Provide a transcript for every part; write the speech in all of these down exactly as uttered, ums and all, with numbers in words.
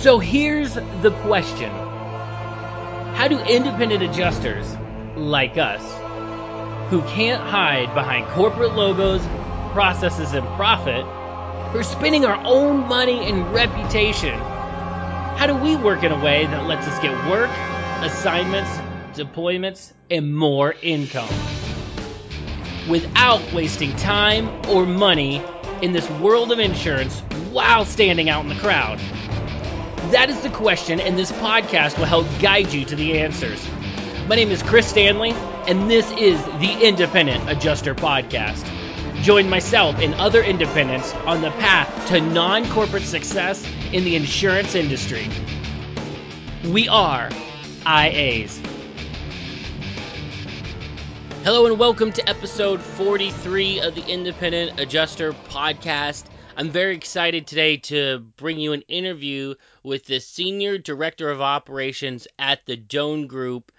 So here's the question. How do independent adjusters, like us, who can't hide behind corporate logos, processes, and profit, who are spending our own money and reputation, how do we work in a way that lets us get work, assignments, deployments, and more income without wasting time or money in this world of insurance while standing out in the crowd? That is the question, and this podcast will help guide you to the answers. My name is Chris Stanley, and this is the Independent Adjuster Podcast. Join myself and other independents on the path to non-corporate success in the insurance industry. We are I As. Hello and welcome to episode forty-three of the Independent Adjuster Podcast. I'm very excited today to bring you an interview with the Senior Director of Operations at the Doan Group.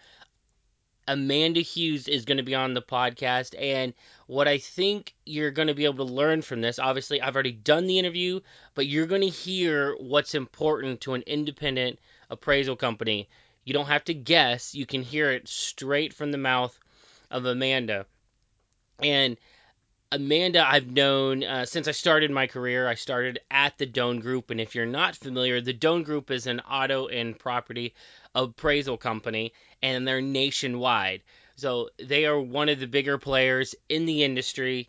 Amanda Hughes is going to be on the podcast, and what I think you're going to be able to learn from this, obviously I've already done the interview, but you're going to hear what's important to an independent appraisal company. You don't have to guess. You can hear it straight from the mouth of Amanda. And Amanda I've known uh, since I started my career. I started at the Doan Group, and if you're not familiar, the Doan Group is an auto and property appraisal company, and they're nationwide. So they are one of the bigger players in the industry,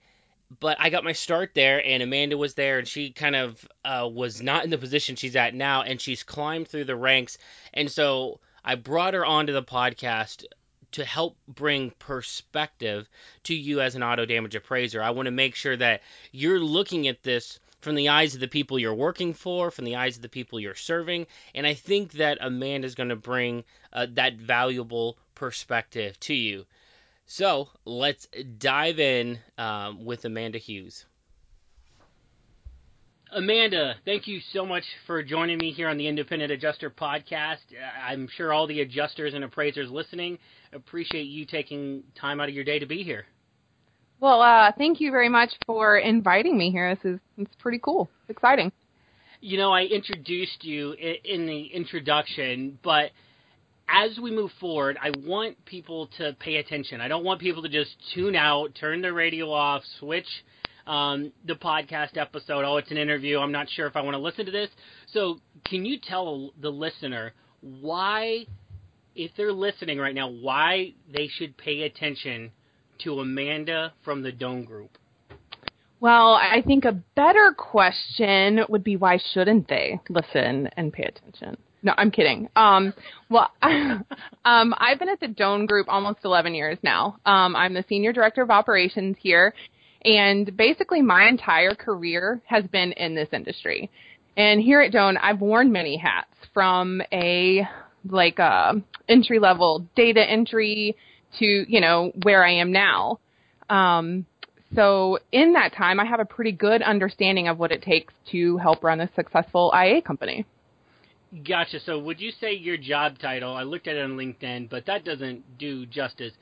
but I got my start there, and Amanda was there, and she kind of uh, was not in the position she's at now, and she's climbed through the ranks, and so I brought her onto the podcast to help bring perspective to you as an auto damage appraiser. I want to make sure that you're looking at this from the eyes of the people you're working for, from the eyes of the people you're serving, and I think that Amanda's going to bring uh, that valuable perspective to you. So let's dive in um, with Amanda Hughes. Amanda, thank you so much for joining me here on the Independent Adjuster Podcast. I'm sure all the adjusters and appraisers listening appreciate you taking time out of your day to be here. Well, uh, thank you very much for inviting me here. This is it's pretty cool. It's exciting. You know, I introduced you in the introduction, but as we move forward, I want people to pay attention. I don't want people to just tune out, turn their radio off, switch Um, the podcast episode. Oh, it's an interview. I'm not sure if I want to listen to this. So can you tell the listener why, if they're listening right now, why they should pay attention to Amanda from the Doan Group? Well, I think a better question would be, why shouldn't they listen and pay attention? No, I'm kidding. Um, well, um, I've been at the Doan Group almost eleven years now. Um, I'm the Senior Director of Operations here. And basically my entire career has been in this industry. And here at Doan, I've worn many hats, from a, like, a entry-level data entry to, you know, where I am now. Um, so in that time, I have a pretty good understanding of what it takes to help run a successful I A company. Gotcha. So would you say your job title, I looked at it on LinkedIn, but that doesn't do justice.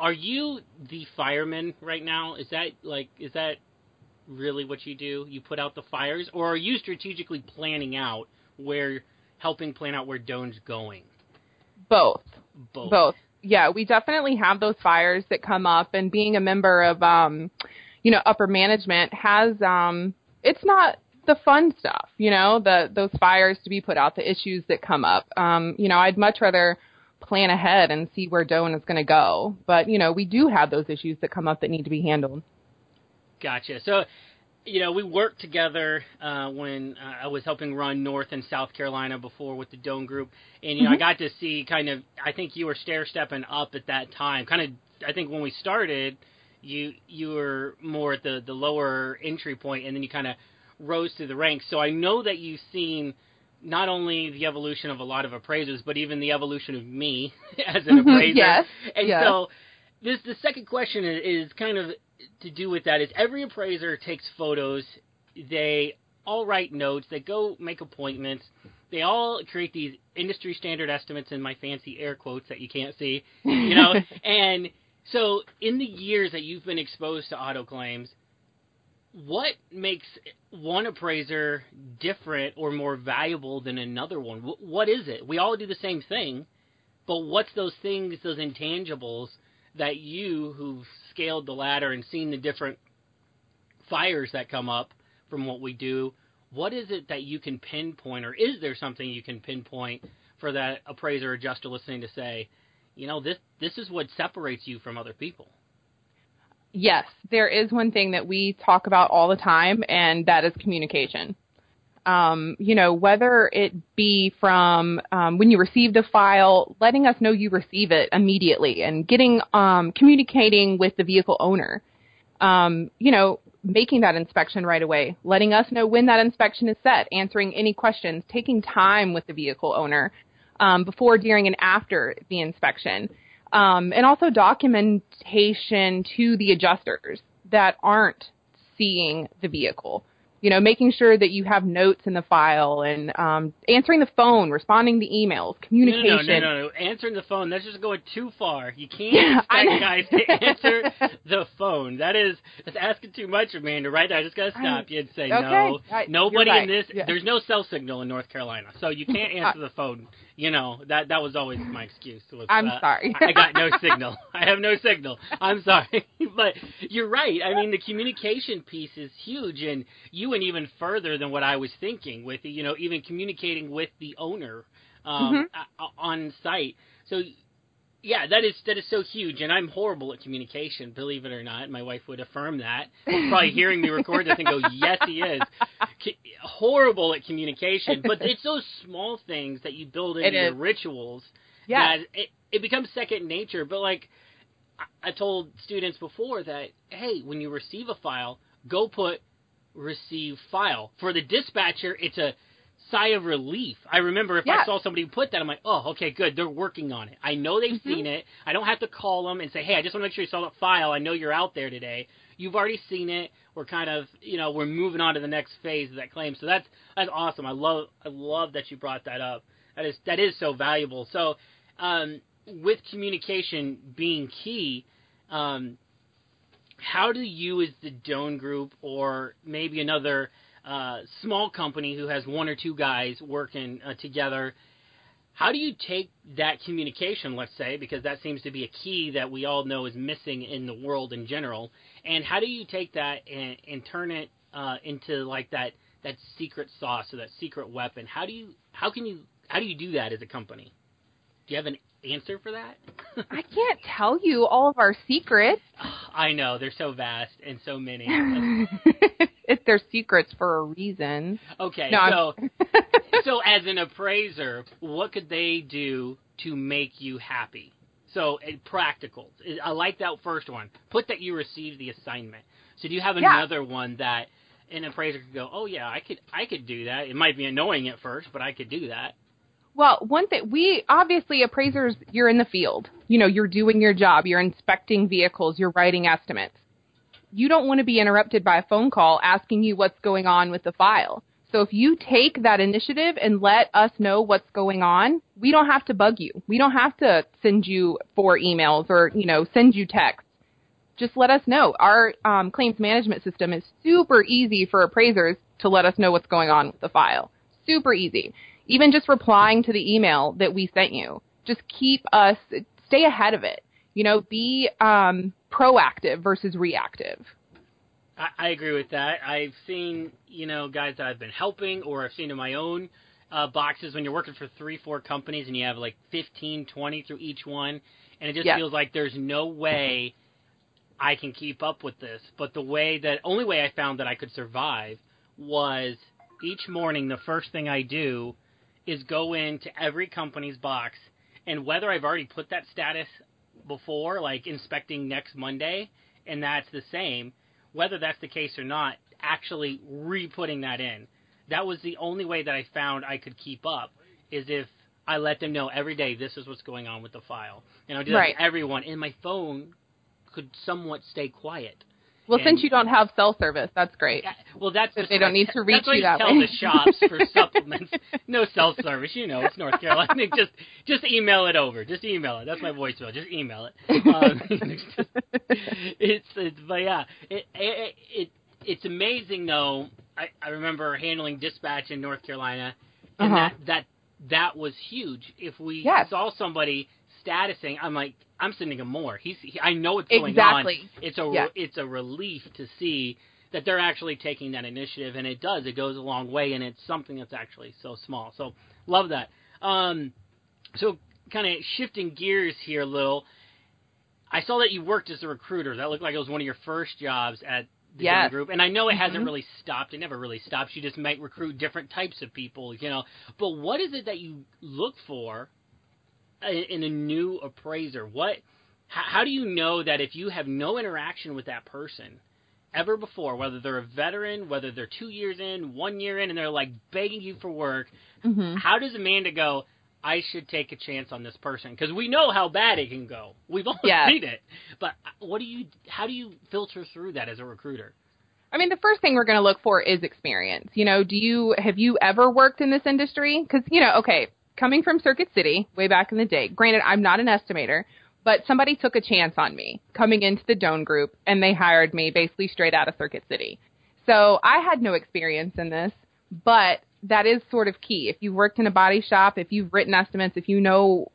Are you the fireman right now? Is that like is that really what you do? You put out the fires, or are you strategically planning out where, helping plan out where Doan's going? Both. Both. Both. Yeah, we definitely have those fires that come up, and being a member of, um, you know, upper management has um, it's not the fun stuff, you know, the those fires to be put out, the issues that come up. Um, you know, I'd much rather plan ahead and see where Doan is going to go. But, you know, we do have those issues that come up that need to be handled. Gotcha. So, you know, we worked together uh, when uh, I was helping run North and South Carolina before with the Doan Group. And, you know, mm-hmm. I got to see kind of, I think you were stair-stepping up at that time. Kind of, I think when we started, you you were more at the, the lower entry point, and then you kind of rose through the ranks. So I know that you've seen not only the evolution of a lot of appraisers, but even the evolution of me as an appraiser. Yes, and yes. So this the second question is, is kind of to do with that. Is every appraiser takes photos, they all write notes, they go make appointments, they all create these industry standard estimates in my fancy air quotes that you can't see, you know. And so in the years that you've been exposed to auto claims, what makes one appraiser different or more valuable than another one? W- what is it? We all do the same thing, but what's those things, those intangibles that you who've scaled the ladder and seen the different fires that come up from what we do, what is it that you can pinpoint, or is there something you can pinpoint for that appraiser or adjuster listening to say, you know, this this is what separates you from other people? Yes, there is one thing that we talk about all the time, and that is communication. Um, you know, whether it be from um, when you receive the file, letting us know you receive it immediately and getting um, communicating with the vehicle owner, um, you know, making that inspection right away, letting us know when that inspection is set, answering any questions, taking time with the vehicle owner um, before, during, and after the inspection. Um, and also documentation to the adjusters that aren't seeing the vehicle. You know, making sure that you have notes in the file and um, answering the phone, responding to emails, communication. No, no, no, no, no. Answering the phone, that's just going too far. You can't yeah, expect guys to answer the phone. That is, that's asking too much, Amanda, right there. I just got to stop I, you and say okay. no. I, Nobody right. in this, yeah. There's no cell signal in North Carolina, so you can't answer the phone. You know, that that was always my excuse. Was, I'm uh, sorry. I got no signal. I have no signal. I'm sorry. But you're right. I mean, the communication piece is huge, and you went even further than what I was thinking with, you know, even communicating with the owner um, mm-hmm. on site. So, yeah, that is that is so huge, and I'm horrible at communication, believe it or not. My wife would affirm that. Probably hearing me record this and go, yes, he is. C- horrible at communication, but it's those small things that you build into your rituals. Yeah, it, it becomes second nature, but, like, I-, I told students before that, hey, when you receive a file, go put receive file. For the dispatcher, it's a sigh of relief. I remember if yeah. I saw somebody put that, I'm like, oh, okay, good. They're working on it. I know they've mm-hmm. seen it. I don't have to call them and say, hey, I just want to make sure you saw that file. I know you're out there today. You've already seen it. We're kind of, you know, we're moving on to the next phase of that claim. So that's that's awesome. I love I love that you brought that up. That is that is so valuable. So um, with communication being key, um, how do you as the Doan Group or maybe another uh, small company who has one or two guys working uh, together, how do you take that communication, let's say, because that seems to be a key that we all know is missing in the world in general, and how do you take that and, and turn it uh, into like that, that secret sauce or that secret weapon? How do you how can you how do you do that as a company? Do you have an answer for that? I can't tell you all of our secrets. I know. They're so vast and so many. If they're secrets for a reason. Okay. No, so so as an appraiser, what could they do to make you happy? So practical. I like that first one. Put that you received the assignment. So do you have another yeah. one that an appraiser could go, oh, yeah, I could, I could do that. It might be annoying at first, but I could do that. Well, one thing, we obviously appraisers, you're in the field. You know, you're doing your job. You're inspecting vehicles. You're writing estimates. You don't want to be interrupted by a phone call asking you what's going on with the file. So if you take that initiative and let us know what's going on, we don't have to bug you. We don't have to send you four emails or, you know, send you texts. Just let us know. Our um, claims management system is super easy for appraisers to let us know what's going on with the file. Super easy. Even just replying to the email that we sent you. Just keep us, stay ahead of it. You know, be um, proactive versus reactive. I, I agree with that. I've seen, you know, guys that I've been helping or I've seen in my own uh, boxes when you're working for three, four companies and you have like fifteen, twenty through each one. And it just yes. feels like there's no way I can keep up with this. But the way that, only way I found that I could survive was each morning the first thing I do is go into every company's box, and whether I've already put that status before, like inspecting next Monday, and that's the same, whether that's the case or not, actually re-putting that in. That was the only way that I found I could keep up, is if I let them know every day this is what's going on with the file. And I do that right. with everyone, and my phone could somewhat stay quiet. Well, and, since you don't have cell service, that's great. Yeah, well, that's just, they don't need to reach you that way. That's what you tell the shops for supplements. No cell service, you know, it's North Carolina. Just, just email it over. Just email it. That's my voicemail. Just email it. Um, it's, it's, but yeah, it, it, it, it's amazing though I, I remember handling dispatch in North Carolina, and uh-huh. that, that that was huge. If we yes. saw somebody statusing, I'm like, I'm sending him more. He's, he, I know what's going exactly. on. It's a yes. it's a relief to see that they're actually taking that initiative, and it does. It goes a long way, and it's something that's actually so small. So love that. Um, so kind of shifting gears here a little, I saw that you worked as a recruiter. That looked like it was one of your first jobs at the yes. Doan Group. And I know it hasn't mm-hmm. really stopped. It never really stops. You just might recruit different types of people, you know. But what is it that you look for in a new appraiser? What? How do you know that if you have no interaction with that person ever before, whether they're a veteran, whether they're two years in, one year in, and they're like begging you for work, mm-hmm. how does Amanda go, I should take a chance on this person? Because we know how bad it can go. We've all yes. seen it. But what do you? How do you filter through that as a recruiter? I mean, the first thing we're going to look for is experience. You know, do you have you ever worked in this industry? Because, you know, okay, coming from Circuit City way back in the day, granted, I'm not an estimator, but somebody took a chance on me coming into the Doan Group, and they hired me basically straight out of Circuit City. So I had no experience in this, but that is sort of key. If you've worked in a body shop, if you've written estimates, if you know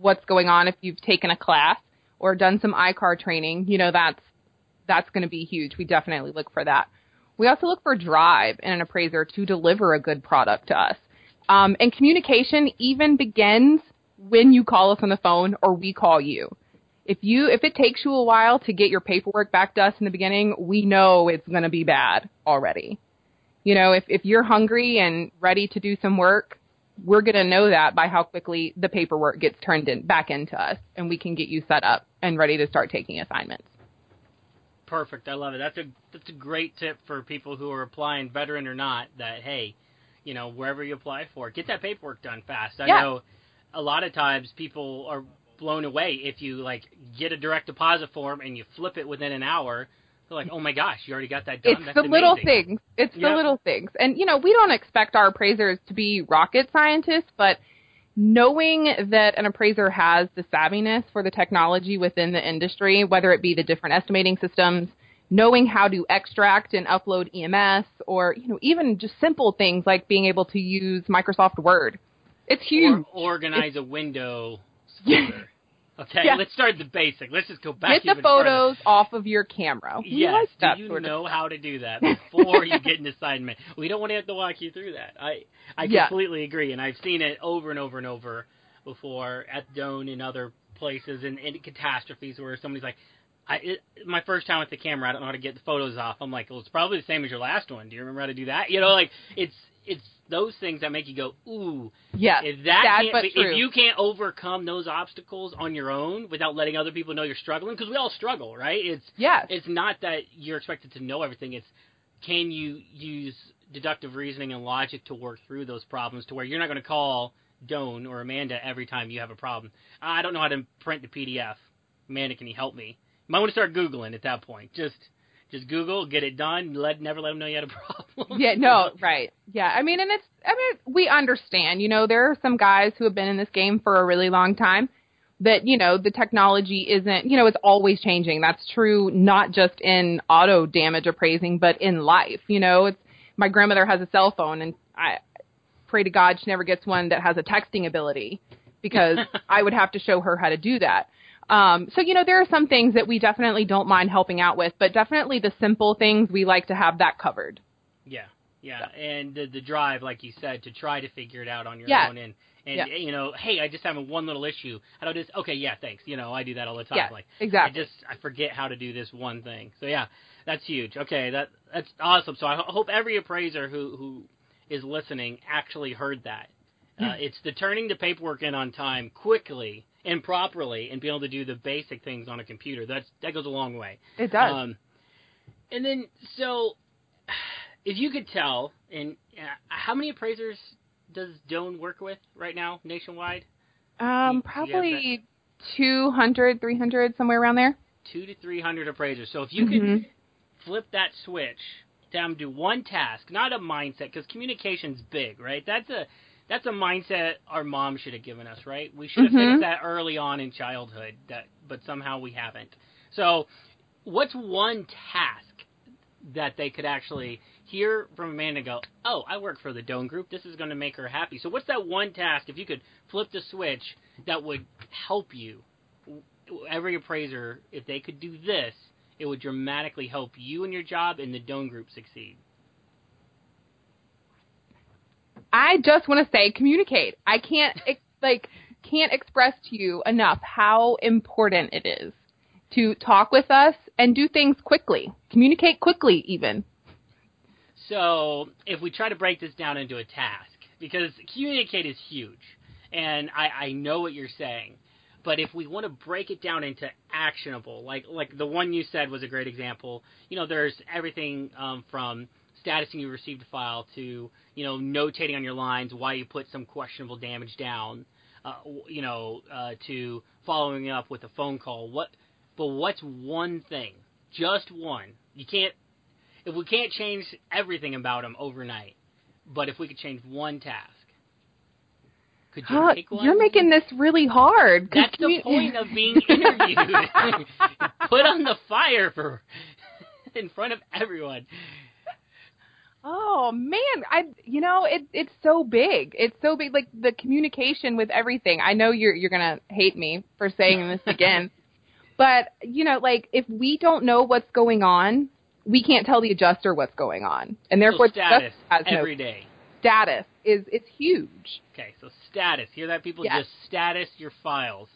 what's going on, if you've taken a class or done some I-C A R training, you know, that's that's going to be huge. We definitely look for that. We also look for drive in an appraiser to deliver a good product to us. Um, and communication even begins when you call us on the phone or we call you. If you if it takes you a while to get your paperwork back to us in the beginning, we know it's going to be bad already. You know, if, if you're hungry and ready to do some work, we're going to know that by how quickly the paperwork gets turned in back into us, and we can get you set up and ready to start taking assignments. Perfect. I love it. That's a that's a great tip for people who are applying, veteran or not, that, hey, you know, wherever you apply for, get that paperwork done fast. I yeah. know a lot of times people are blown away if you, like, get a direct deposit form and you flip it within an hour. They're like, oh, my gosh, you already got that done. It's That's the amazing. Little things. It's yep. the little things. And, you know, we don't expect our appraisers to be rocket scientists, but knowing that an appraiser has the savviness for the technology within the industry, whether it be the different estimating systems, knowing how to extract and upload E M S, or, you know, even just simple things like being able to use Microsoft Word. It's huge. Or organize it's, a window folder. Okay, yeah. Let's start the basic. Let's just go back. Get the photos further. Off of your camera. We yes, like do you know how to do that before you get an assignment? We don't want to have to walk you through that. I I yeah. completely agree, and I've seen it over and over and over before at Doan and other places, and in catastrophes where somebody's like, I, it, my first time with the camera, I don't know how to get the photos off. I'm like, well, it's probably the same as your last one. Do you remember how to do that? You know, like, it's it's those things that make you go, ooh. Yeah, if that sad can't but be, true. If you can't overcome those obstacles on your own without letting other people know you're struggling, because we all struggle, right? It's yes. It's not that you're expected to know everything. It's can you use deductive reasoning and logic to work through those problems to where you're not going to call Doan or Amanda every time you have a problem. I don't know how to print the P D F. Amanda, can you help me? You might want to start Googling at that point. Just just Google, get it done, let never let them know you had a problem. Yeah, no, right. Yeah, I mean, and it's, I mean, we understand, you know, there are some guys who have been in this game for a really long time that, you know, the technology isn't, you know, it's always changing. That's true not just in auto damage appraising, but in life. You know, it's, my grandmother has a cell phone, and I pray to God she never gets one that has a texting ability, because I would have to show her how to do that. Um, so, you know, there are some things that we definitely don't mind helping out with, but definitely the simple things, we like to have that covered. Yeah, yeah, so. And the, the drive, like you said, to try to figure it out on your yeah. own. And, and yeah. you know, hey, I just have a one little issue. I don't just, okay, yeah, thanks. You know, I do that all the time. Yeah, like, exactly. I just, I forget how to do this one thing. So, yeah, that's huge. Okay, that that's awesome. So I ho- hope every appraiser who, who is listening actually heard that. Uh, it's the turning the paperwork in on time quickly and properly and being able to do the basic things on a computer. That's, that goes a long way. It does. Um, and then, so, if you could tell, and uh, how many appraisers does Doan work with right now nationwide? Um, you, probably you two hundred, three hundred, somewhere around there. two to three hundred appraisers. So if you mm-hmm. could flip that switch, down to one task, not a mindset, because communication's big, right? That's a... That's a mindset our mom should have given us, right? We should have mm-hmm. fixed that early on in childhood, that, but somehow we haven't. So what's one task that they could actually hear from Amanda go, oh, I work for the Doan Group. This is going to make her happy. So what's that one task, if you could flip the switch, that would help you? Every appraiser, if they could do this, it would dramatically help you and your job and the Doan Group succeed. I just want to say communicate. I can't like can't express to you enough how important it is to talk with us and do things quickly. Communicate quickly, even. So if we try to break this down into a task, because communicate is huge, and I, I know what you're saying, but if we want to break it down into actionable, like like the one you said was a great example, you know, there's everything um, from statusing your received file to, you know, notating on your lines why you put some questionable damage down, uh, you know, uh, to following up with a phone call. What, but what's one thing, just one? You can't, if we can't change everything about them overnight, but if we could change one task, could you uh, make one? You're making this really hard. That's the you... point of being interviewed. Put on the fire for in front of everyone. Oh man, I you know it it's so big. It's so big, like the communication with everything. I know you're you're gonna hate me for saying this again, but you know, like if we don't know what's going on, we can't tell the adjuster what's going on, and therefore so status every no, day. Status is it's huge. Okay, so status. Hear that, people? Yes. Just status your files.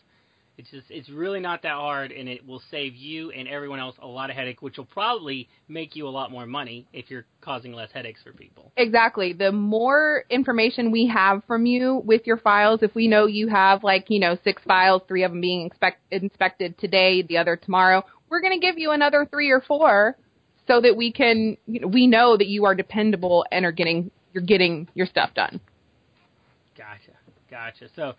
It's just it's really not that hard, and it will save you and everyone else a lot of headache, which will probably make you a lot more money if you're causing less headaches for people. Exactly. The more information we have from you with your files, if we know you have like, you know, six files, three of them being inspect- inspected today, the other tomorrow, we're going to give you another three or four so that we can, you know, we know that you are dependable and are getting you're getting your stuff done. Gotcha. Gotcha. So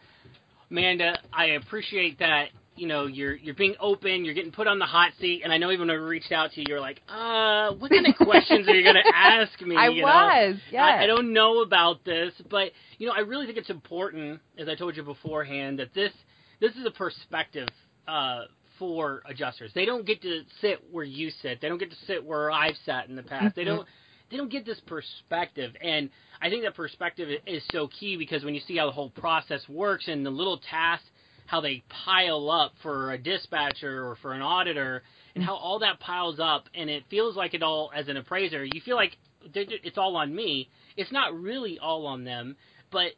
Amanda, I appreciate that, you know, you're you're being open, you're getting put on the hot seat, and I know even when I reached out to you, you're like, uh, what kind of questions are you going to ask me? I you was, know? yes. I, I don't know about this, but, you know, I really think it's important, as I told you beforehand, that this this is a perspective uh, for adjusters. They don't get to sit where you sit. They don't get to sit where I've sat in the past. Mm-hmm. They don't. They don't get this perspective, and I think that perspective is so key because when you see how the whole process works and the little tasks, how they pile up for a dispatcher or for an auditor, and how all that piles up, and it feels like it all, as an appraiser, you feel like it's all on me. It's not really all on them, but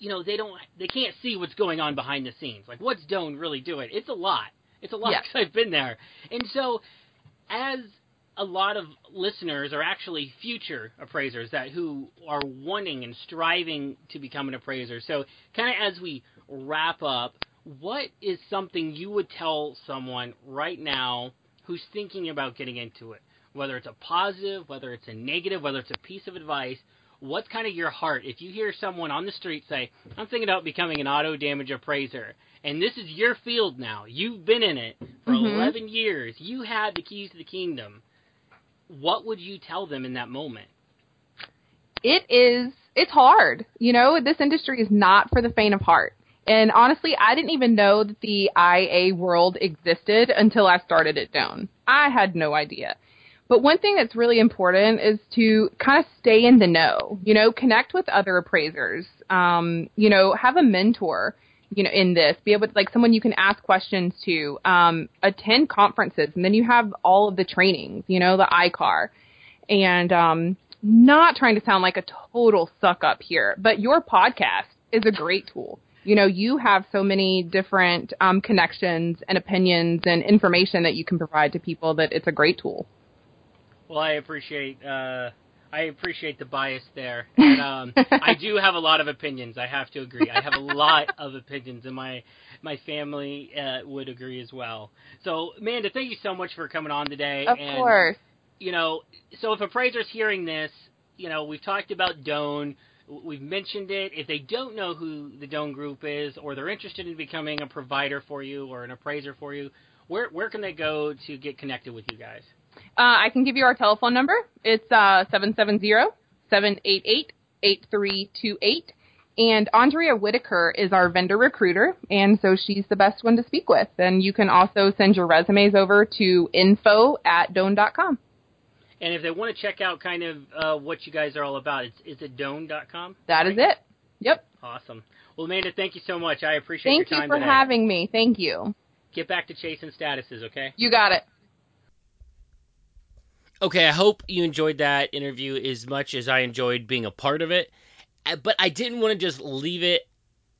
you know they don't, they can't see what's going on behind the scenes. Like, what's Doan really doing? It's a lot. It's a lot because yeah. I've been there, and so as a lot of listeners are actually future appraisers that who are wanting and striving to become an appraiser. So kind of as we wrap up, what is something you would tell someone right now who's thinking about getting into it, whether it's a positive, whether it's a negative, whether it's a piece of advice? What's kind of your heart? If you hear someone on the street say, I'm thinking about becoming an auto damage appraiser, and this is your field now, you've been in it for mm-hmm. eleven years, you have the keys to the kingdom. What would you tell them in that moment? It is, it's hard. You know, this industry is not for the faint of heart. And honestly, I didn't even know that the I A world existed until I started at Doan. I had no idea. But one thing that's really important is to kind of stay in the know, you know, connect with other appraisers, um, you know, have a mentor, you know, in this, be able to, like, someone you can ask questions to, um, attend conferences, and then you have all of the trainings, you know, the I C A R, and um, not trying to sound like a total suck-up here, but your podcast is a great tool. You know, you have so many different um, connections and opinions and information that you can provide to people that it's a great tool. Well, I appreciate uh I appreciate the bias there. And, um, I do have a lot of opinions. I have to agree. I have a lot of opinions, and my my family uh, would agree as well. So, Amanda, thank you so much for coming on today. Of and, course. You know, so if appraiser's hearing this, you know, we've talked about Doan. We've mentioned it. If they don't know who the Doan Group is, or they're interested in becoming a provider for you or an appraiser for you, where where can they go to get connected with you guys? Uh, I can give you our telephone number. It's uh, seven seven zero, seven eight eight, eight three two eight. And Andrea Whitaker is our vendor recruiter, and so she's the best one to speak with. And you can also send your resumes over to info at doan dot com. And if they want to check out kind of uh, what you guys are all about, it's, is it doan dot com? That is it. Yep. Awesome. Well, Amanda, thank you so much. I appreciate your time today. Thank you for having me. Thank you. Get back to chasing statuses, okay? You got it. Okay, I hope you enjoyed that interview as much as I enjoyed being a part of it. But I didn't want to just leave it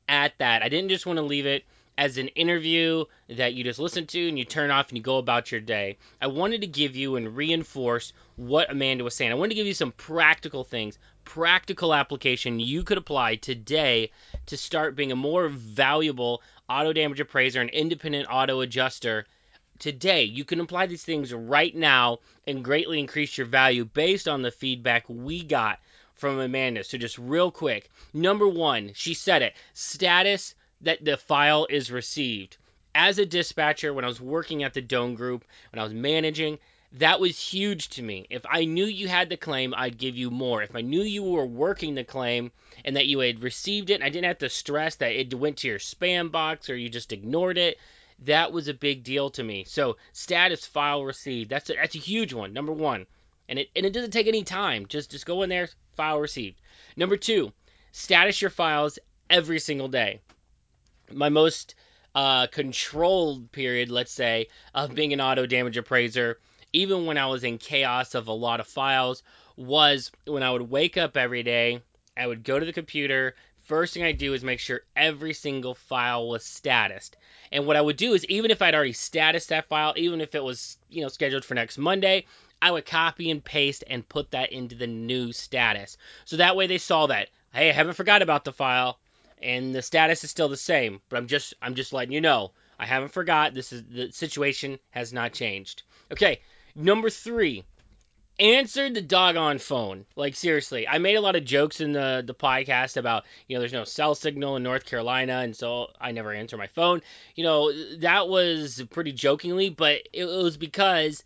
at that. I didn't just want to leave it as an interview that you just listen to and you turn off and you go about your day. I wanted to give you and reinforce what Amanda was saying. I wanted to give you some practical things, practical application you could apply today to start being a more valuable auto damage appraiser and independent auto adjuster today. You can apply these things right now and greatly increase your value based on the feedback we got from Amanda. So just real quick, number one, she said it, status that the file is received. As a dispatcher, when I was working at the Doan Group, when I was managing, that was huge to me. If I knew you had the claim, I'd give you more. If I knew you were working the claim and that you had received it, and I didn't have to stress that it went to your spam box or you just ignored it, that was a big deal to me. So status file received, that's a, that's a huge one, number one. And it, and it doesn't take any time. Just, just go in there, file received. Number two, status your files every single day. My most uh, controlled period, let's say, of being an auto damage appraiser, even when I was in chaos of a lot of files, was when I would wake up every day, I would go to the computer. First thing I do is make sure every single file was statused. And what I would do is, even if I'd already statused that file, even if it was, you know, scheduled for next Monday, I would copy and paste and put that into the new status. So that way they saw that, hey, I haven't forgot about the file. And the status is still the same, but I'm just I'm just letting you know. I haven't forgot. This is the situation has not changed. Okay, number three, answer the doggone phone. Like, seriously, I made a lot of jokes in the, the podcast about, you know, there's no cell signal in North Carolina, and so I never answer my phone. You know, that was pretty jokingly, but it was because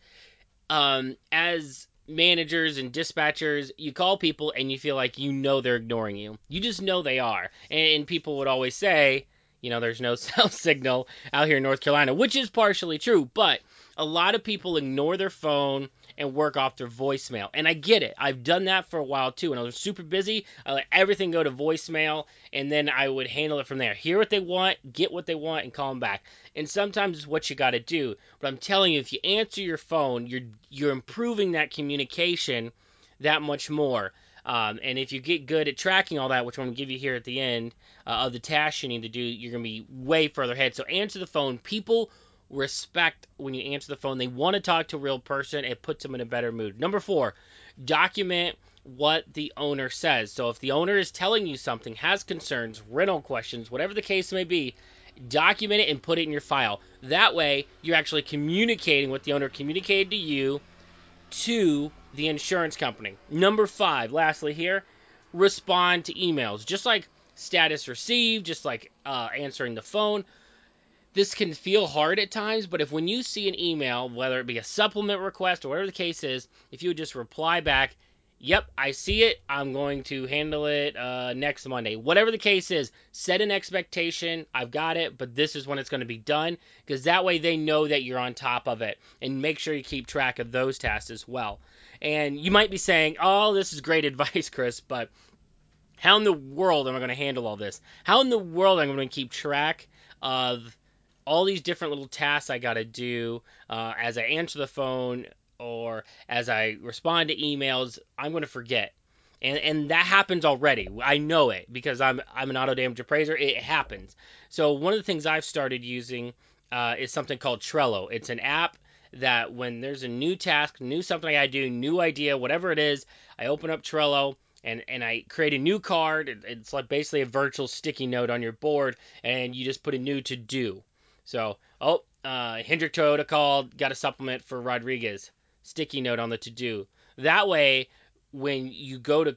um, as managers and dispatchers, you call people and you feel like you know they're ignoring you. You just know they are. And people would always say, you know, there's no cell signal out here in North Carolina, which is partially true, but a lot of people ignore their phone and work off their voicemail. And I get it. I've done that for a while too. And I was super busy. I let everything go to voicemail, and then I would handle it from there. Hear what they want, get what they want, and call them back. And sometimes it's what you got to do. But I'm telling you, if you answer your phone, you're you're improving that communication that much more. Um, and if you get good at tracking all that, which I'm going to give you here at the end uh, of the task you need to do, you're going to be way further ahead. So answer the phone. People respect when you answer the phone. They want to talk to a real person. It puts them in a better mood. Number four, document what the owner says. So if the owner is telling you something, has concerns, rental questions, whatever the case may be, document it and put it in your file. That way, you're actually communicating what the owner communicated to you to the insurance company. Number five, lastly here, respond to emails. Just like status received, just like uh, answering the phone, this can feel hard at times, but if when you see an email, whether it be a supplement request or whatever the case is, if you would just reply back, yep, I see it, I'm going to handle it uh, next Monday. Whatever the case is, set an expectation, I've got it, but this is when it's going to be done, because that way they know that you're on top of it, and make sure you keep track of those tasks as well. And you might be saying, oh, this is great advice, Chris, but how in the world am I going to handle all this? How in the world am I going to keep track of all these different little tasks I got to do uh, as I answer the phone or as I respond to emails? I'm going to forget. And and that happens already. I know it because I'm I'm an auto damage appraiser. It happens. So one of the things I've started using uh, is something called Trello. It's an app that when there's a new task, new something I do, new idea, whatever it is, I open up Trello and, and I create a new card. It's like basically a virtual sticky note on your board, and you just put a new to-do. So, oh, uh, Hendrick Toyota called, got a supplement for Rodriguez. Sticky note on the to-do. That way, when you go to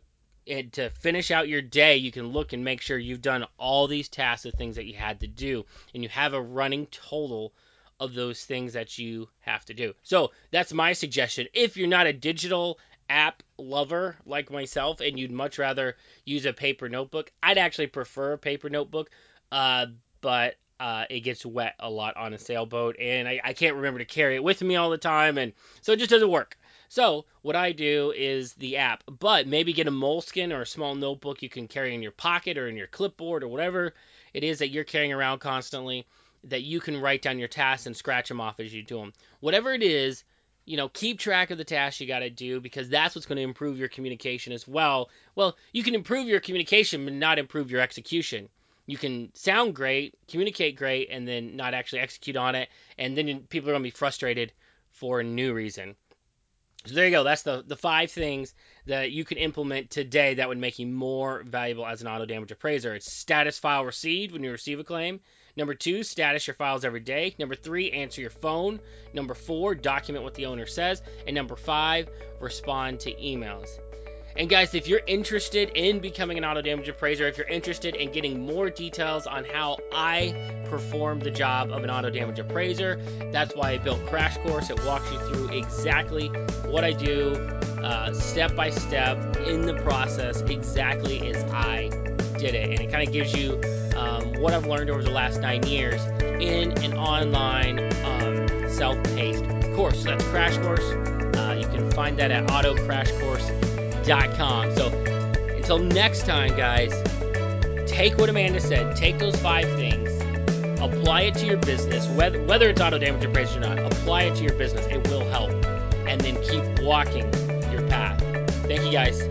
to finish out your day, you can look and make sure you've done all these tasks of things that you had to do. And you have a running total of those things that you have to do. So, that's my suggestion. If you're not a digital app lover like myself and you'd much rather use a paper notebook, I'd actually prefer a paper notebook, uh, but Uh, it gets wet a lot on a sailboat, and I, I can't remember to carry it with me all the time, and so it just doesn't work. So what I do is the app, but maybe get a Moleskine or a small notebook you can carry in your pocket or in your clipboard or whatever it is that you're carrying around constantly, that you can write down your tasks and scratch them off as you do them. Whatever it is, you know, keep track of the tasks you got to do, because that's what's going to improve your communication as well. Well, you can improve your communication but not improve your execution. You can sound great, communicate great, and then not actually execute on it, and then people are going to be frustrated for a new reason. So there you go. That's the, the five things that you can implement today that would make you more valuable as an auto damage appraiser. It's status file received when you receive a claim. Number two, status your files every day. Number three, answer your phone. Number four, document what the owner says. And number five, respond to emails. And guys, if you're interested in becoming an auto damage appraiser, if you're interested in getting more details on how I perform the job of an auto damage appraiser, that's why I built Crash Course. It walks you through exactly what I do, uh, step by step in the process, exactly as I did it. And it kind of gives you um, what I've learned over the last nine years in an online um, self-paced course. So that's Crash Course. Uh, you can find that at auto crash course dot com. So until next time, guys, take what Amanda said, take those five things, apply it to your business, whether, whether it's auto damage appraised or not, apply it to your business. It will help. And then keep walking your path. Thank you, guys.